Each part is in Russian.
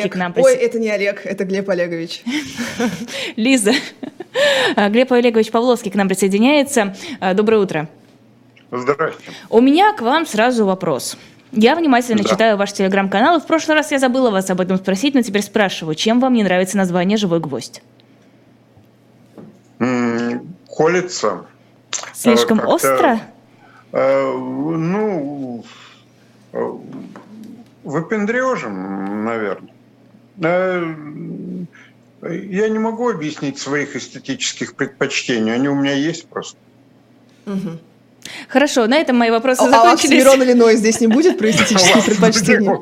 Олег. К нам присо... Ой, это не Олег, это Глеб Олегович. Лиза, Глеб Олегович Павловский к нам присоединяется. Доброе утро. Здравствуйте. У меня к вам сразу вопрос. Я внимательно читаю ваш телеграм-канал, и в прошлый раз я забыла вас об этом спросить, но теперь спрашиваю, чем вам не нравится название «Живой гвоздь»? Колется. Слишком как-то остро? Выпендрежим, наверное. Я не могу объяснить своих эстетических предпочтений, они у меня есть просто. Угу. Хорошо, на этом мои вопросы закончились. А Оксимирон или Нойз здесь не будет про эстетические предпочтения?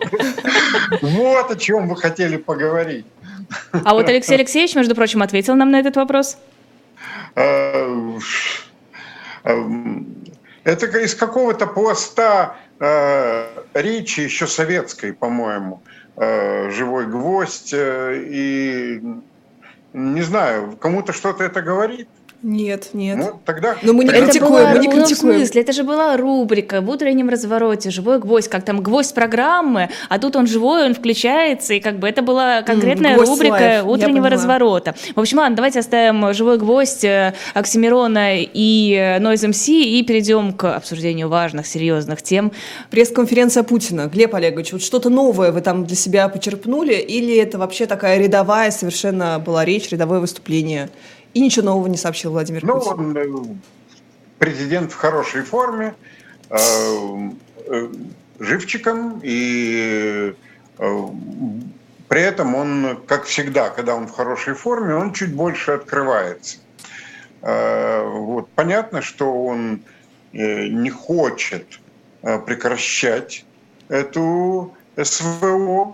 Вот о чем вы хотели поговорить. А вот Алексей Алексеевич, между прочим, ответил нам на этот вопрос. Это из какого-то пласта речи еще советской, по-моему, «Живой гвоздь». И не знаю, кому-то что-то это говорит? Нет. Ну, тогда... Но мы не критикуем, В смысле, это же была рубрика в «Утреннем развороте», «Живой гвоздь», как там гвоздь программы, а тут он живой, он включается, и как бы это была конкретная рубрика «Утреннего разворота». В общем, ладно, давайте оставим «Живой гвоздь», Оксимирона и Нойз МС и перейдем к обсуждению важных, серьезных тем. Пресс-конференция Путина. Глеб Олегович, вот что-то новое вы там для себя почерпнули, или это вообще такая рядовая совершенно была речь, рядовое выступление? И ничего нового не сообщил Владимир Путин. Он президент в хорошей форме, живчиком, и при этом он, как всегда, когда он в хорошей форме, он чуть больше открывается. Вот. Понятно, что он не хочет прекращать эту СВО,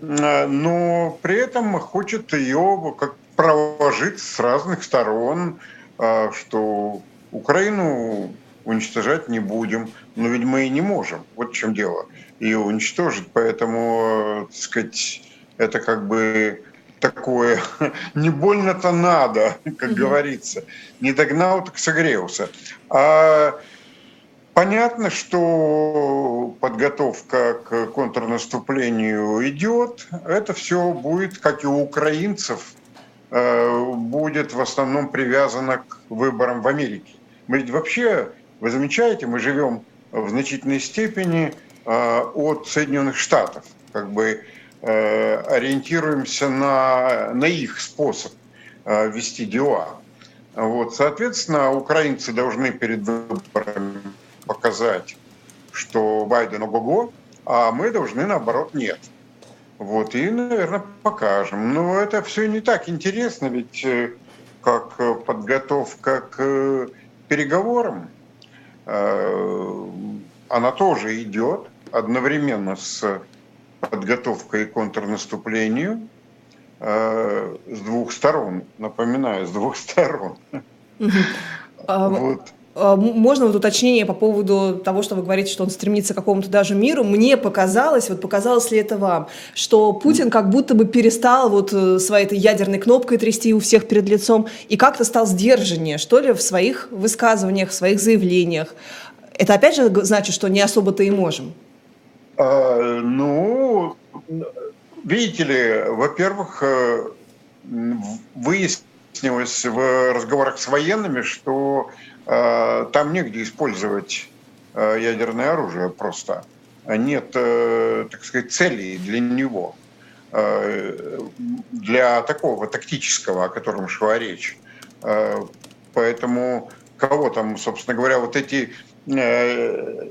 но при этом хочет ее как проложить с разных сторон, что Украину уничтожать не будем, но ведь мы и не можем, вот в чем дело, ее уничтожить, поэтому, так сказать, это как бы такое, не больно-то надо, как говорится, не догнал, так согрелся. А понятно, что подготовка к контрнаступлению идет, это все будет, как и у украинцев, будет в основном привязано к выборам в Америке. Мы ведь вообще, вы замечаете, мы живем в значительной степени от Соединенных Штатов, как бы ориентируемся на их способ вести дела. Вот, соответственно, украинцы должны перед выборами показать, что Байден ого-го, а мы должны, наоборот, нет. Вот, и, наверное, покажем. Но это все не так интересно, ведь как подготовка к переговорам, она тоже идет одновременно с подготовкой к контрнаступлению с двух сторон. Напоминаю, с двух сторон. Вот. Можно вот уточнение по поводу того, что вы говорите, что он стремится к какому-то даже миру. Мне показалось, вот показалось ли это вам, что Путин как будто бы перестал вот своей этой ядерной кнопкой трясти у всех перед лицом и как-то стал сдержаннее, что ли, в своих высказываниях, в своих заявлениях. Это опять же значит, что не особо-то и можем? Видите ли, во-первых, выяснилось в разговорах с военными, что там негде использовать ядерное оружие просто. Нет, так сказать, целей для него, для такого тактического, о котором шла речь. Поэтому кого там, собственно говоря, вот эти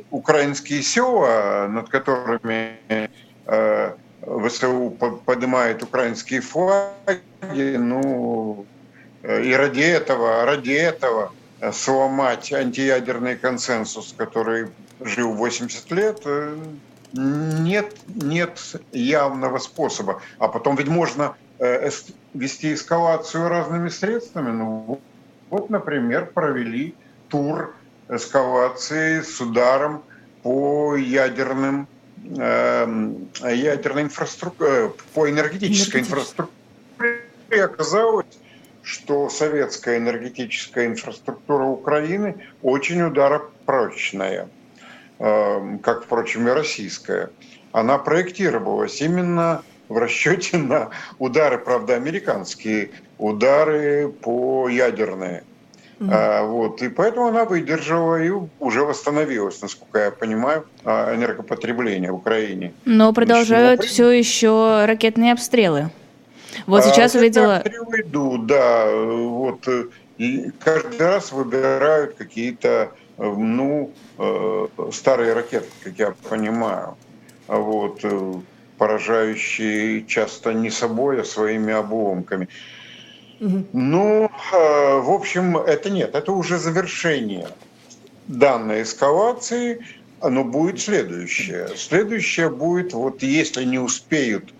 украинские села, над которыми ВСУ поднимают украинские флаги, и ради этого сломать антиядерный консенсус, который жил 80 лет, нет явного способа. А потом ведь можно вести эскалацию разными средствами. Вот, например, провели тур эскалации с ударом по ядерной инфраструктуре, по энергетической инфраструктуре. И оказалось, что советская энергетическая инфраструктура Украины очень ударопрочная, как, впрочем, и российская. Она проектировалась именно в расчете на удары, правда, американские, удары по ядерные. Вот. И поэтому она выдержала и уже восстановилась, насколько я понимаю, энергопотребление в Украине. Но продолжают все еще ракетные обстрелы. Вот сейчас увидела... Обстрелы идут, да. Вот. И каждый раз выбирают какие-то, старые ракеты, как я понимаю. Вот. Поражающие часто не собой, а своими обломками. В общем, это уже завершение данной эскалации, но будет следующее. Следующее будет, если не успеют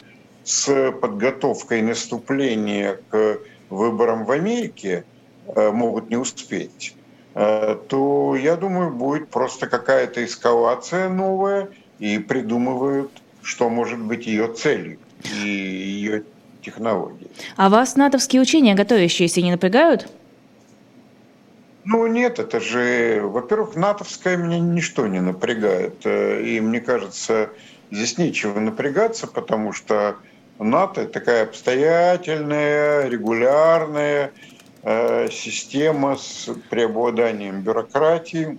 с подготовкой наступления к выборам в Америке, могут не успеть, то, я думаю, будет просто какая-то эскалация новая, и придумывают, что может быть ее целью и ее технологии. А вас натовские учения, готовящиеся, не напрягают? Нет, это же, во-первых, натовское меня ничто не напрягает. И мне кажется, здесь нечего напрягаться, потому что НАТО — такая обстоятельная, регулярная система с преобладанием бюрократии.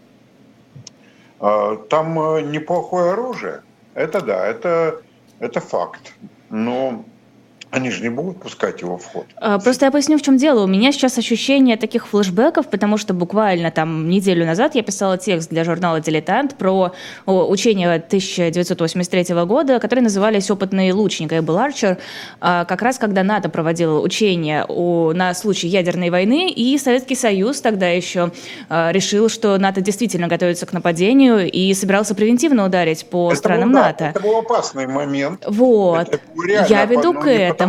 Там неплохое оружие. Это да, это факт. Но... Они же не будут пускать его в ход. Просто я поясню, в чем дело. У меня сейчас ощущение таких флешбэков, потому что буквально неделю назад я писала текст для журнала «Дилетант» про учения 1983 года, которые назывались «Опытный лучник» и был «Арчер», как раз когда НАТО проводило учения на случай ядерной войны, и Советский Союз тогда еще решил, что НАТО действительно готовится к нападению и собирался превентивно ударить по странам НАТО. Это был опасный момент. Вот. Я веду к этому.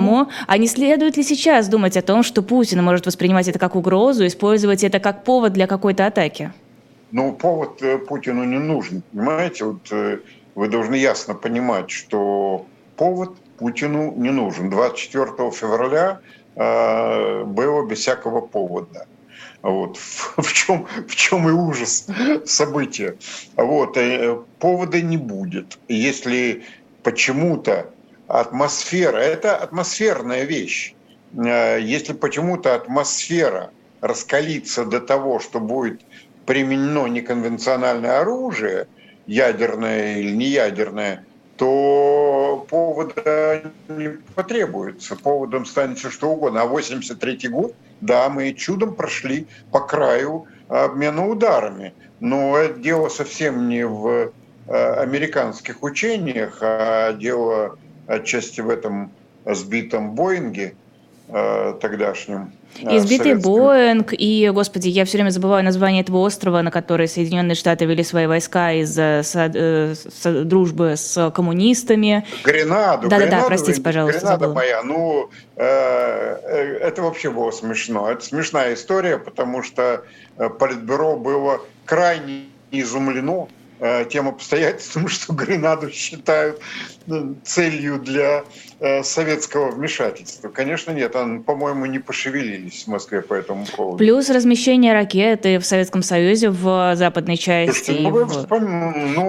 А не следует ли сейчас думать о том, что Путин может воспринимать это как угрозу, использовать это как повод для какой-то атаки? Повод Путину не нужен, понимаете? Вы должны ясно понимать, что повод Путину не нужен. 24 февраля было без всякого повода. В чем и ужас события. Повода не будет. Если почему-то атмосфера — это атмосферная вещь. Если почему-то атмосфера раскалится до того, что будет применено неконвенциональное оружие, ядерное или неядерное, то повода не потребуется. Поводом станет все что угодно. А 1983 год, да, мы чудом прошли по краю обмена ударами. Но это дело совсем не в американских учениях, а дело... отчасти в этом сбитом «Боинге» тогдашнем. И сбитый «Боинг», и, господи, я все время забываю название этого острова, на который Соединенные Штаты вели свои войска из-за дружбы с коммунистами. Гренаду. Да-да-да, простите, пожалуйста. Гренада моя. Это вообще было смешно. Это смешная история, потому что Политбюро было крайне изумлено тем обстоятельством, что Гренаду считают целью для советского вмешательства. Конечно, нет, по-моему, не пошевелились в Москве по этому поводу. Плюс размещение ракеты в Советском Союзе в западной части.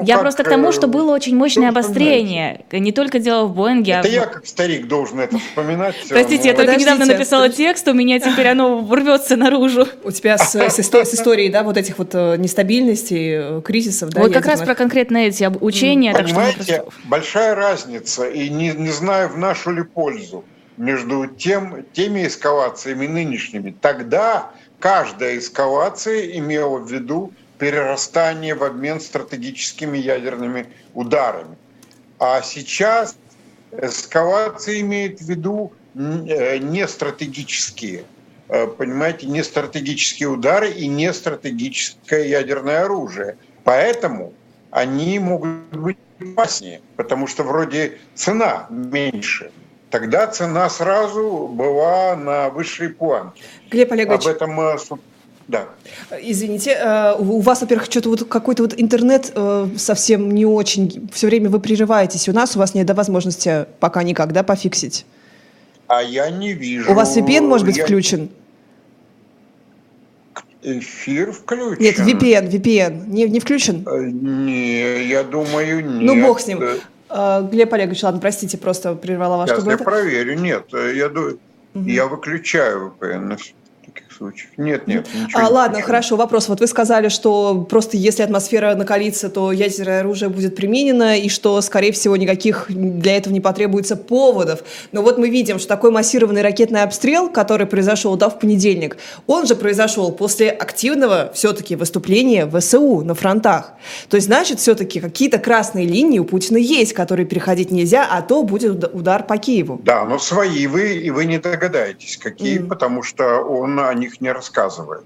Я просто к тому, что было очень мощное обострение. Не только дело в «Боинге». Это я, как старик, должен это вспоминать. Простите, я только недавно написала текст, у меня теперь оно рвется наружу. У тебя с историей, да, вот этих вот нестабильностей, кризисов, да? Как раз про конкретно эти учения. Понимаете, большая разница, и не знаю, в нашу ли пользу, между теми эскалациями нынешними. Тогда каждая эскалация имела в виду перерастание в обмен стратегическими ядерными ударами. А сейчас эскалация имеет в виду нестратегические, понимаете, нестратегические удары и нестратегическое ядерное оружие. Поэтому они могут быть опаснее, потому что вроде цена меньше. Тогда цена сразу была на высшей планке. Глеб Олегович, об этом... Да. Извините, у вас, во-первых, что-то какой-то интернет совсем не очень. Все время вы прерываетесь. У вас нет возможности пока никак, да, пофиксить. А я не вижу. У вас VPN, может быть, включен? Эфир включен. Нет, VPN. Не включен? Не, я думаю, нет. Бог с ним. Глеб Олегович, ладно, простите, просто прервала вас. Сейчас я проверю. Нет, я думаю, я выключаю ВПН. Случаев. Нет. Ладно, хорошо, вопрос. Вот вы сказали, что просто если атмосфера накалится, то ядерное оружие будет применено, и что, скорее всего, никаких для этого не потребуется поводов. Но вот мы видим, что такой массированный ракетный обстрел, который произошел, да, в понедельник, он же произошел после активного все-таки выступления ВСУ на фронтах. То есть, значит, все-таки какие-то красные линии у Путина есть, которые переходить нельзя, а то будет удар по Киеву. Да, но свои вы не догадаетесь, какие, потому что он о них не рассказывает.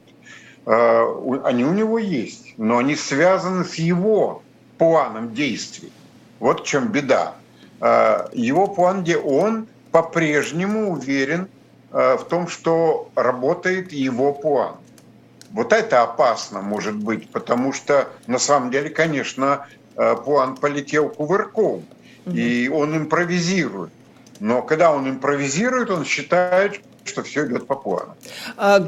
Они у него есть, но они связаны с его планом действий. Вот в чем беда. Его план, где он по-прежнему уверен в том, что работает его план. Вот это опасно, может быть, потому что на самом деле, конечно, план полетел кувырком, и он импровизирует. Но когда он импровизирует, он считает, что все идет по плану.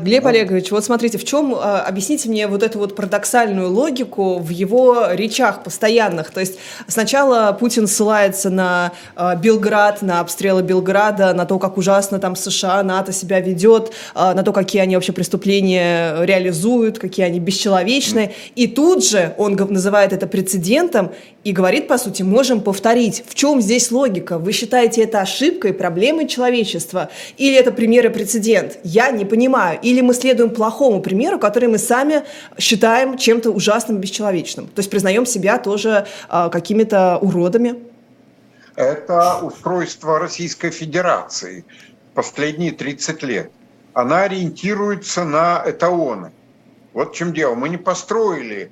Глеб Олегович, вот смотрите, в чем, объясните мне вот эту вот парадоксальную логику в его речах постоянных. То есть сначала Путин ссылается на Белград, на обстрелы Белграда, на то, как ужасно там США, НАТО себя ведет, на то, какие они вообще преступления реализуют, какие они бесчеловечные. И тут же он называет это прецедентом и говорит, по сути, можем повторить. В чем здесь логика? Вы считаете это ошибкой, проблемой человечества? Или это примеры прецедент? Я не понимаю. Или мы следуем плохому примеру, который мы сами считаем чем-то ужасным, бесчеловечным? То есть признаем себя тоже какими-то уродами? Это устройство Российской Федерации последние 30 лет. Она ориентируется на эталоны. Вот в чем дело. Мы не построили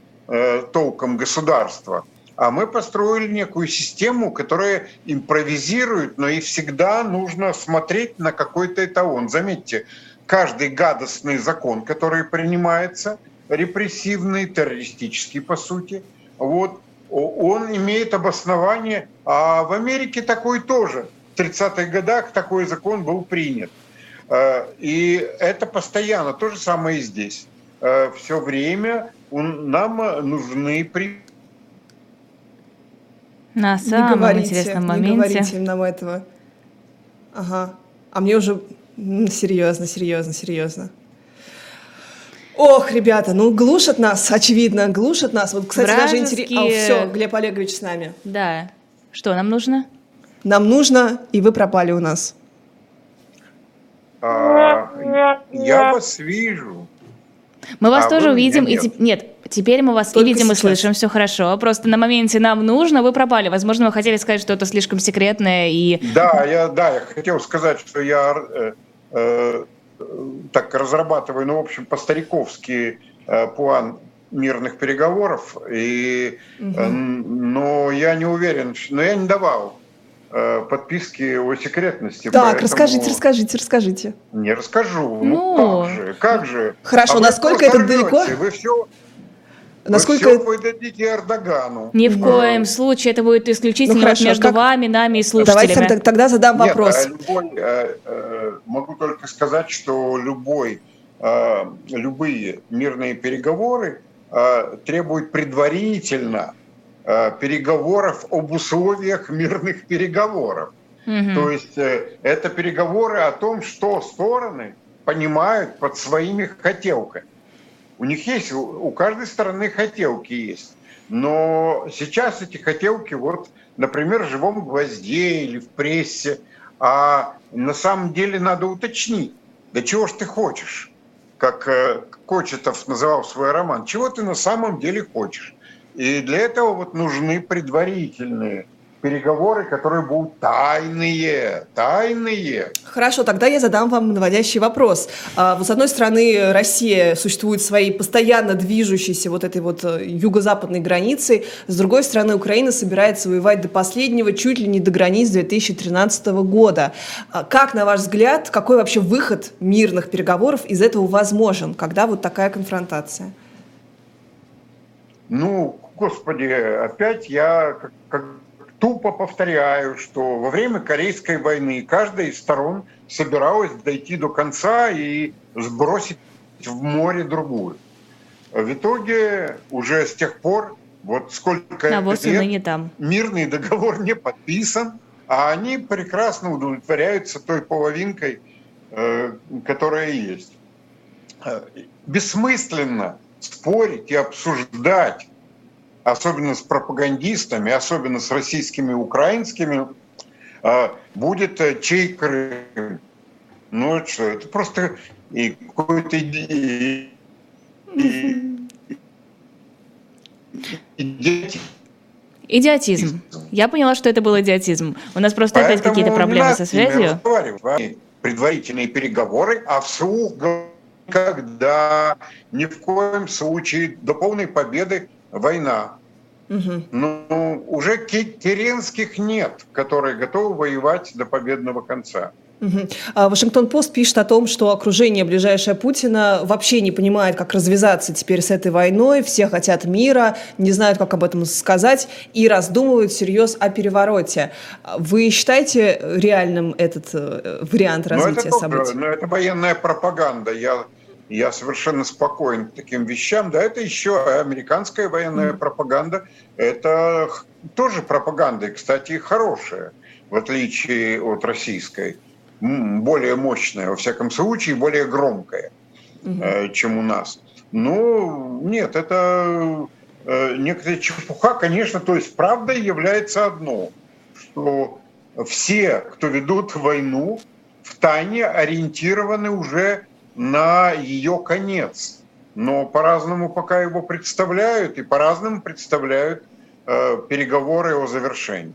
толком государство, а мы построили некую систему, которая импровизирует, но и всегда нужно смотреть на какой-то эталон. Заметьте, каждый гадостный закон, который принимается, репрессивный, террористический по сути, вот, он имеет обоснование. А в Америке такой тоже. В 30-х годах такой закон был принят. И это постоянно. То же самое и здесь. Все время нам нужны примеры. На самом интересном моменте. Не говорите им нам этого. Ага. А мне уже серьезно. Ох, ребята, ну глушат нас, очевидно, глушат нас. Вот, кстати, вражеские... даже интересно. Все, Глеб Олегович с нами. Да. Что нам нужно? Нам нужно, и вы пропали у нас. Я вас вижу. Мы вас тоже увидим. Нет. Теперь мы вас только и видим, сейчас. И слышим, все хорошо. Просто на моменте нам нужно, вы пропали. Возможно, вы хотели сказать, что это слишком секретное и... Да, я хотел сказать, что я так разрабатываю, ну, в общем, по-стариковски план мирных переговоров, и, но я не уверен, но я не давал подписки о секретности. Так, поэтому... расскажите. Не расскажу. Ну, как же? Хорошо, насколько это далеко? Вы все... Насколько... Все вы дадите Эрдогану. Ни в коем случае, это будет исключительно между вами, нами и слушателями. Давайте тогда задам вопрос. Могу только сказать, что любые мирные переговоры требуют предварительно переговоров об условиях мирных переговоров. То есть это переговоры о том, что стороны понимают под своими хотелками. У них есть, у каждой стороны хотелки есть. Но сейчас эти хотелки, вот, например, в «Живом гвозде» или в прессе. А на самом деле надо уточнить, да чего ж ты хочешь? Как Кочетов называл свой роман. Чего ты на самом деле хочешь? И для этого вот нужны предварительные переговоры, которые будут тайные. Хорошо, тогда я задам вам наводящий вопрос. Вот с одной стороны, Россия существует своей постоянно движущейся вот этой вот юго-западной границей. С другой стороны, Украина собирается воевать до последнего, чуть ли не до границ 2013 года. Как, на ваш взгляд, какой вообще выход мирных переговоров из этого возможен, когда вот такая конфронтация? Ну, господи, опять я... Тупо повторяю, что во время Корейской войны каждая из сторон собиралась дойти до конца и сбросить в море другую. В итоге уже с тех пор Вот сколько лет мирный договор не подписан, а они прекрасно удовлетворяются той половинкой, которая есть. Бессмысленно спорить и обсуждать, особенно с пропагандистами, особенно с российскими и украинскими, будет чей Крым. Ну это что, это просто какой-то идиотизм. Я поняла, что это был идиотизм. У нас просто поэтому опять какие-то проблемы со связью. Предварительные переговоры, а вслух никогда, ни в коем случае до полной победы война. Угу. Но уже Керенских нет, которые готовы воевать до победного конца. Вашингтон-Пост пишет о том, что окружение ближайшее Путина вообще не понимает, как развязаться теперь с этой войной, все хотят мира, не знают, как об этом сказать, и раздумывают всерьез о перевороте. Вы считаете реальным этот вариант развития событий? Но это военная пропаганда. Я совершенно спокоен к таким вещам. Да, это еще американская военная пропаганда. Это тоже пропаганда, и, кстати, хорошая, в отличие от российской. Более мощная, во всяком случае, более громкая, чем у нас. Ну, нет, это некоторая чепуха, конечно. То есть правдой является одно, что все, кто ведут войну, втайне ориентированы уже на ее конец. Но по-разному пока его представляют, и по-разному представляют переговоры о завершении.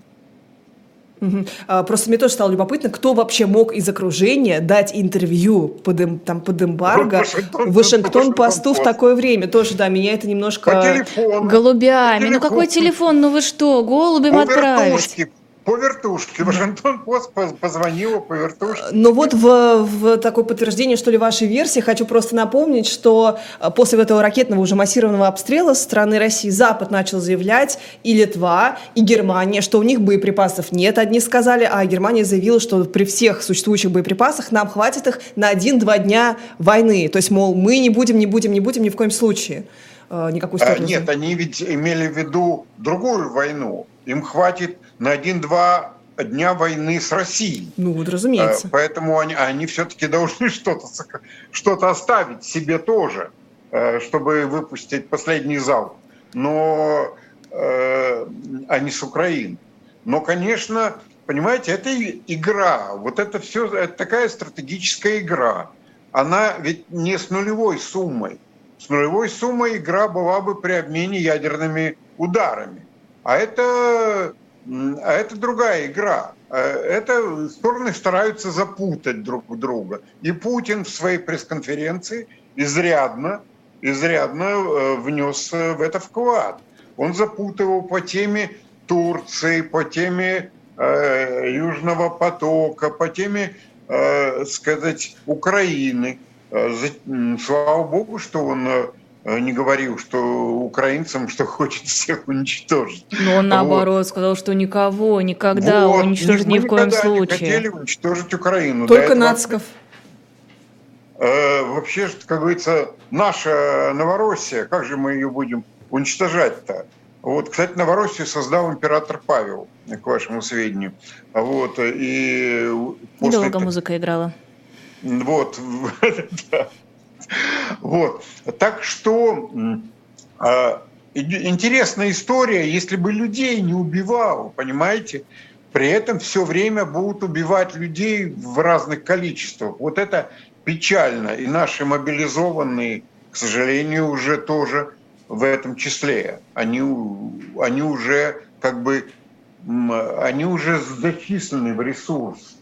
Просто мне тоже стало любопытно, кто вообще мог из окружения дать интервью под эмбарго Вашингтон-Посту в такое время. Тоже, да, меня это немножко... По телефону. Голубями. Ну какой телефон? Ну вы что, голубям отправить? По вертушке. Вашингтон-Пост позвонила по вертушке. Ну вот в такое подтверждение, что ли, вашей версии, хочу просто напомнить, что после этого ракетного уже массированного обстрела со стороны России Запад начал заявлять, и Литва, и Германия, что у них боеприпасов нет, одни сказали, а Германия заявила, что при всех существующих боеприпасах нам хватит их на 1-2 дня войны. То есть, мол, мы не будем ни в коем случае. Никакой стороны. Нет, они ведь имели в виду другую войну. Им хватит на 1-2 дня войны с Россией. Ну, вот, разумеется. Поэтому они все-таки должны что-то оставить себе тоже, чтобы выпустить последний залп. Но они с Украины. Но, конечно, понимаете, это игра. Вот это все, это такая стратегическая игра. Она ведь не с нулевой суммой. С нулевой суммой игра была бы при обмене ядерными ударами. А это другая игра. Это стороны стараются запутать друг друга. И Путин в своей пресс-конференции изрядно внес в это вклад. Он запутывал по теме Турции, по теме Южного потока, по теме, Украины. Слава богу, что он не говорил, что украинцам, что хочет всех уничтожить. Но он наоборот сказал, что никого никогда уничтожить ни в коем случае. Мы хотели уничтожить Украину. Только нациков. Вообще, как говорится, наша Новороссия, как же мы ее будем уничтожать-то? Вот, кстати, Новороссию создал император Павел, к вашему сведению. Вот, и недолго музыка играла. Вот, да. Вот. Так что интересная история, если бы людей не убивал, понимаете, при этом все время будут убивать людей в разных количествах. Вот это печально. И наши мобилизованные, к сожалению, уже тоже в этом числе. Они уже зачислены в ресурс.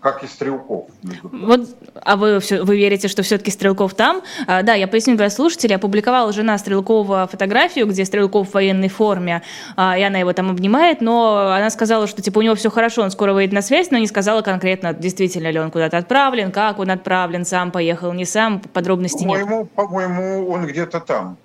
Как и Стрелков. Вот, а вы верите, что все-таки Стрелков там? Да, я поясню для слушателей. Опубликовала жена Стрелкова фотографию, где Стрелков в военной форме, и она его там обнимает, но она сказала, что типа у него все хорошо, он скоро выйдет на связь, но не сказала конкретно, действительно ли он куда-то отправлен, как он отправлен, сам поехал, не сам, подробностей нет. По-моему, он где-то там.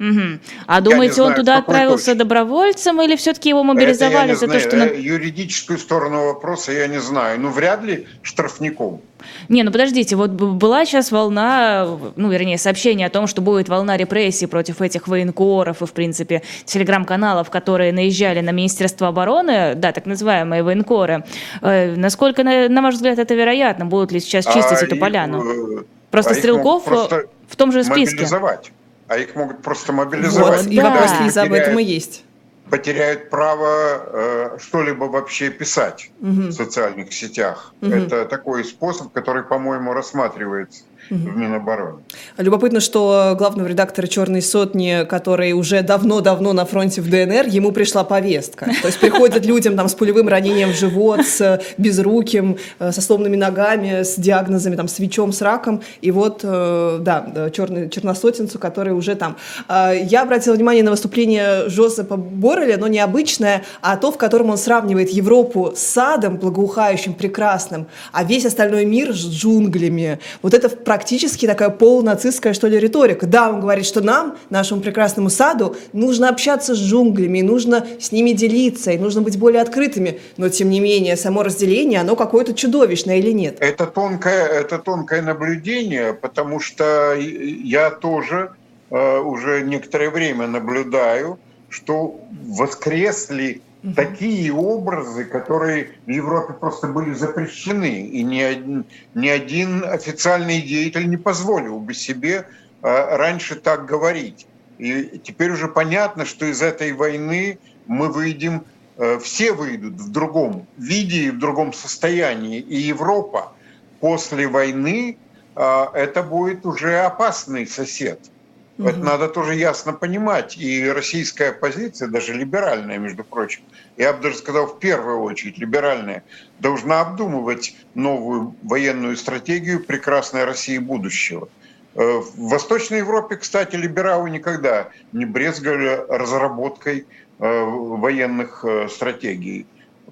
Угу. А думаете, он туда отправился добровольцем или все-таки его мобилизовали за то, что... Юридическую сторону вопроса я не знаю. Ну, вряд ли штрафником. Не, ну подождите, вот была сейчас волна, ну, вернее, сообщение о том, что будет волна репрессий против этих военкоров и, в принципе, телеграм-каналов, которые наезжали на Министерство обороны, да, так называемые военкоры. Насколько, на ваш взгляд, это вероятно? Будут ли сейчас чистить эту поляну? Просто Стрелков в том же списке. Мобилизовать. А их могут просто мобилизовать. Вот, и вопрос, Лиза, об этом и есть. Потеряют право что-либо вообще писать в социальных сетях. Это такой способ, который, по-моему, рассматривается в Минобороны. Любопытно, что главного редактора «Черной сотни», который уже давно-давно на фронте в ДНР, ему пришла повестка. То есть приходят людям там с пулевым ранением в живот, с безруким, со сломанными ногами, с диагнозами, там, с ВИЧом, с раком. И вот, да, черносотенцу, который уже там. Я обратила внимание на выступление Жозе Бореля, но не обычное, а то, в котором он сравнивает Европу с садом благоухающим, прекрасным, а весь остальной мир с джунглями. Вот это практически такая полунацистская, что ли, риторика. Да, он говорит, что нам, нашему прекрасному саду, нужно общаться с джунглями, и нужно с ними делиться, и нужно быть более открытыми. Но, тем не менее, само разделение, оно какое-то чудовищное или нет? Это тонкое наблюдение, потому что я тоже уже некоторое время наблюдаю, что воскресли такие образы, которые в Европе просто были запрещены, и ни один официальный деятель не позволил бы себе раньше так говорить. И теперь уже понятно, что из этой войны мы выйдем, все выйдут в другом виде и в другом состоянии. И Европа после войны это будет уже опасный сосед. Это надо тоже ясно понимать. И российская оппозиция, даже либеральная, между прочим, я бы даже сказал, в первую очередь либеральная, должна обдумывать новую военную стратегию прекрасной России будущего. В Восточной Европе, кстати, либералы никогда не брезгали разработкой военных стратегий.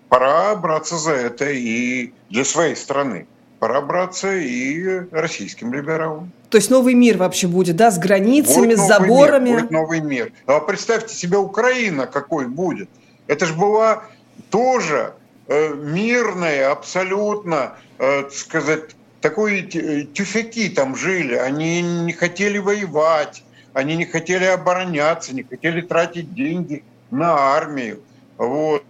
Пора браться за это и для своей страны. Пора браться и российским либералам. То есть новый мир вообще будет, да, с границами, с заборами? Будет новый мир. А представьте себе, Украина какой будет. Это же была тоже мирная, абсолютно, так сказать, такой тюфяки там жили. Они не хотели воевать, они не хотели обороняться, не хотели тратить деньги на армию. Вот.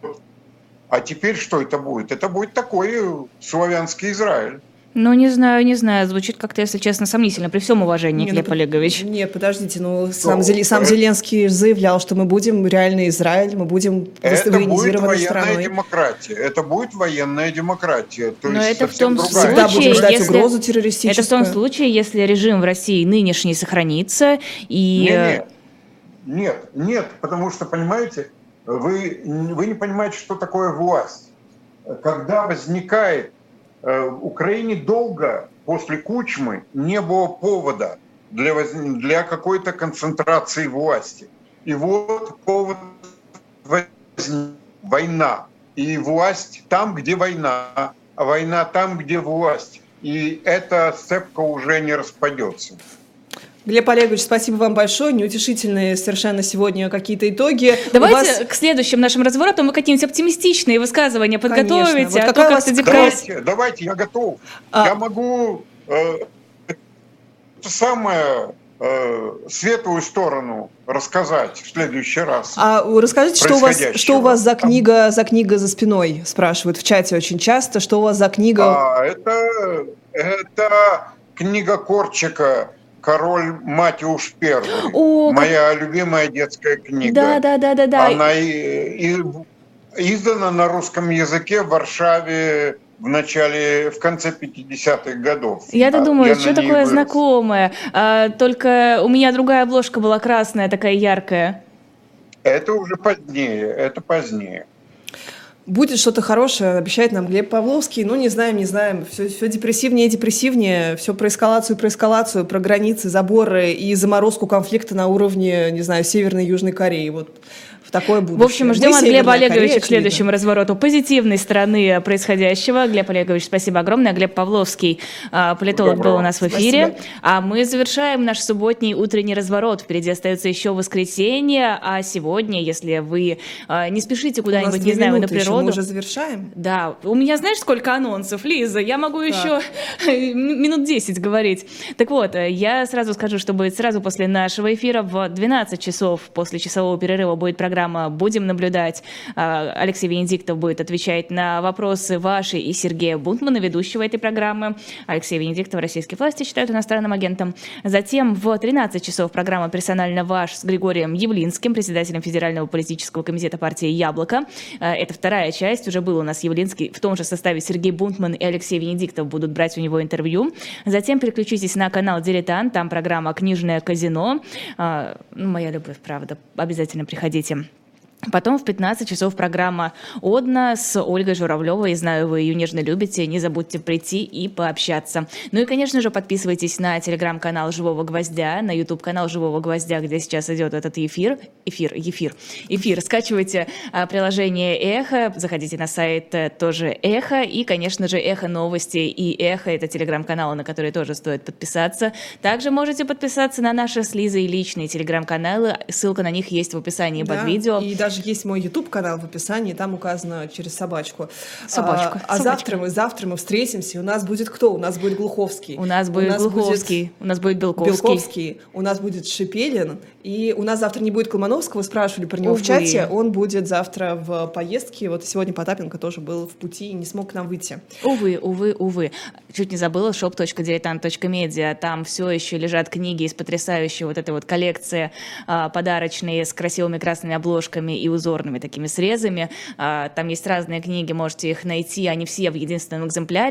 А теперь что это будет? Это будет такой славянский Израиль. Ну, не знаю. Звучит как-то, если честно, сомнительно, при всем уважении, Глеб Олегович. Нет, подождите, сам Зеленский заявлял, что мы будем реальный Израиль, мы будем военизированной страной. Это будет военная демократия. То но есть это в том случае, всегда будем ждать угрозу террористическую. Это в том случае, если режим в России нынешний сохранится и... Нет, потому что, понимаете, вы не понимаете, что такое власть. Когда возникает... В Украине долго после Кучмы не было повода для какой-то концентрации власти. И вот повод — война. И власть там, где война, а война там, где власть. И эта сцепка уже не распадется. Глеб Олегович, спасибо вам большое. Неутешительные совершенно сегодня какие-то итоги. Давайте к следующим нашим разворотам вы какие-нибудь оптимистичные высказывания подготовите. Вот какая у вас депрессия? Давайте, я готов. Я могу светлую сторону рассказать в следующий раз. Расскажите, что у вас за книга за спиной, спрашивают в чате очень часто. Что у вас за книга? Это книга Корчика «Король Матиуш Первый». Моя любимая детская книга. Да. Она издана на русском языке в Варшаве в конце 50-х годов. Я-то думаю, что такое знакомое. Только у меня другая обложка была красная, такая яркая. Это позднее. Будет что-то хорошее, обещает нам Глеб Павловский. Ну, не знаем. Все депрессивнее и депрессивнее. Все про эскалацию, про границы, заборы и заморозку конфликта на уровне, не знаю, Северной и Южной Кореи. Вот в такое будущее. В общем, ждем от Глеба Олеговича к следующему развороту позитивной стороны происходящего. Глеб Олегович, спасибо огромное. Глеб Павловский, политолог, был у нас в эфире. Спасибо. А мы завершаем наш субботний утренний разворот. Впереди остается еще воскресенье, а сегодня, если вы не спешите куда-нибудь, не знаю, на природу... Мы уже завершаем? Да. У меня, знаешь, сколько анонсов, Лиза? Я могу еще минут 10 говорить. Так вот, я сразу скажу, что будет сразу после нашего эфира в 12 часов после часового перерыва будет программа «Будем наблюдать». Алексей Венедиктов будет отвечать на вопросы ваши и Сергея Бунтмана, ведущего этой программы. Алексей Венедиктов, российские власти считают иностранным агентом. Затем в 13 часов программа «Персонально ваш» с Григорием Явлинским, председателем Федерального политического комитета партии «Яблоко». Это вторая часть. Уже был у нас Явлинский. В том же составе Сергей Бунтман и Алексей Венедиктов будут брать у него интервью. Затем переключитесь на канал «Дилетант». Там программа «Книжное казино». Моя любовь, правда. Обязательно приходите. Потом в 15 часов программа «Одна» с Ольгой Журавлевой. Знаю, вы ее нежно любите. Не забудьте прийти и пообщаться. Ну и, конечно же, подписывайтесь на телеграм-канал «Живого гвоздя», на YouTube-канал «Живого гвоздя», где сейчас идет этот эфир. Скачивайте приложение «Эхо», заходите на сайт тоже «Эхо». И, конечно же, «Эхо новости» и «Эхо» — это телеграм-каналы, на которые тоже стоит подписаться. Также можете подписаться на наши с Лизой личные телеграм-каналы. Ссылка на них есть в описании под видео. И даже есть мой YouTube-канал в описании, там указано через собачку. Завтра мы встретимся, и у нас будет кто? У нас будет Глуховский. У нас будет Глуховский, у нас будет Белковский. У нас будет Шипелин, и у нас завтра не будет Кламановского, спрашивали про него в чате, он будет завтра в поездке. Вот сегодня Потапенко тоже был в пути и не смог к нам выйти. Увы. Чуть не забыла, shop.diletant.media, там все еще лежат книги из потрясающей вот этой вот коллекции, подарочные, с красивыми красными обложками и узорными такими срезами. Там есть разные книги, можете их найти, они все в единственном экземпляре.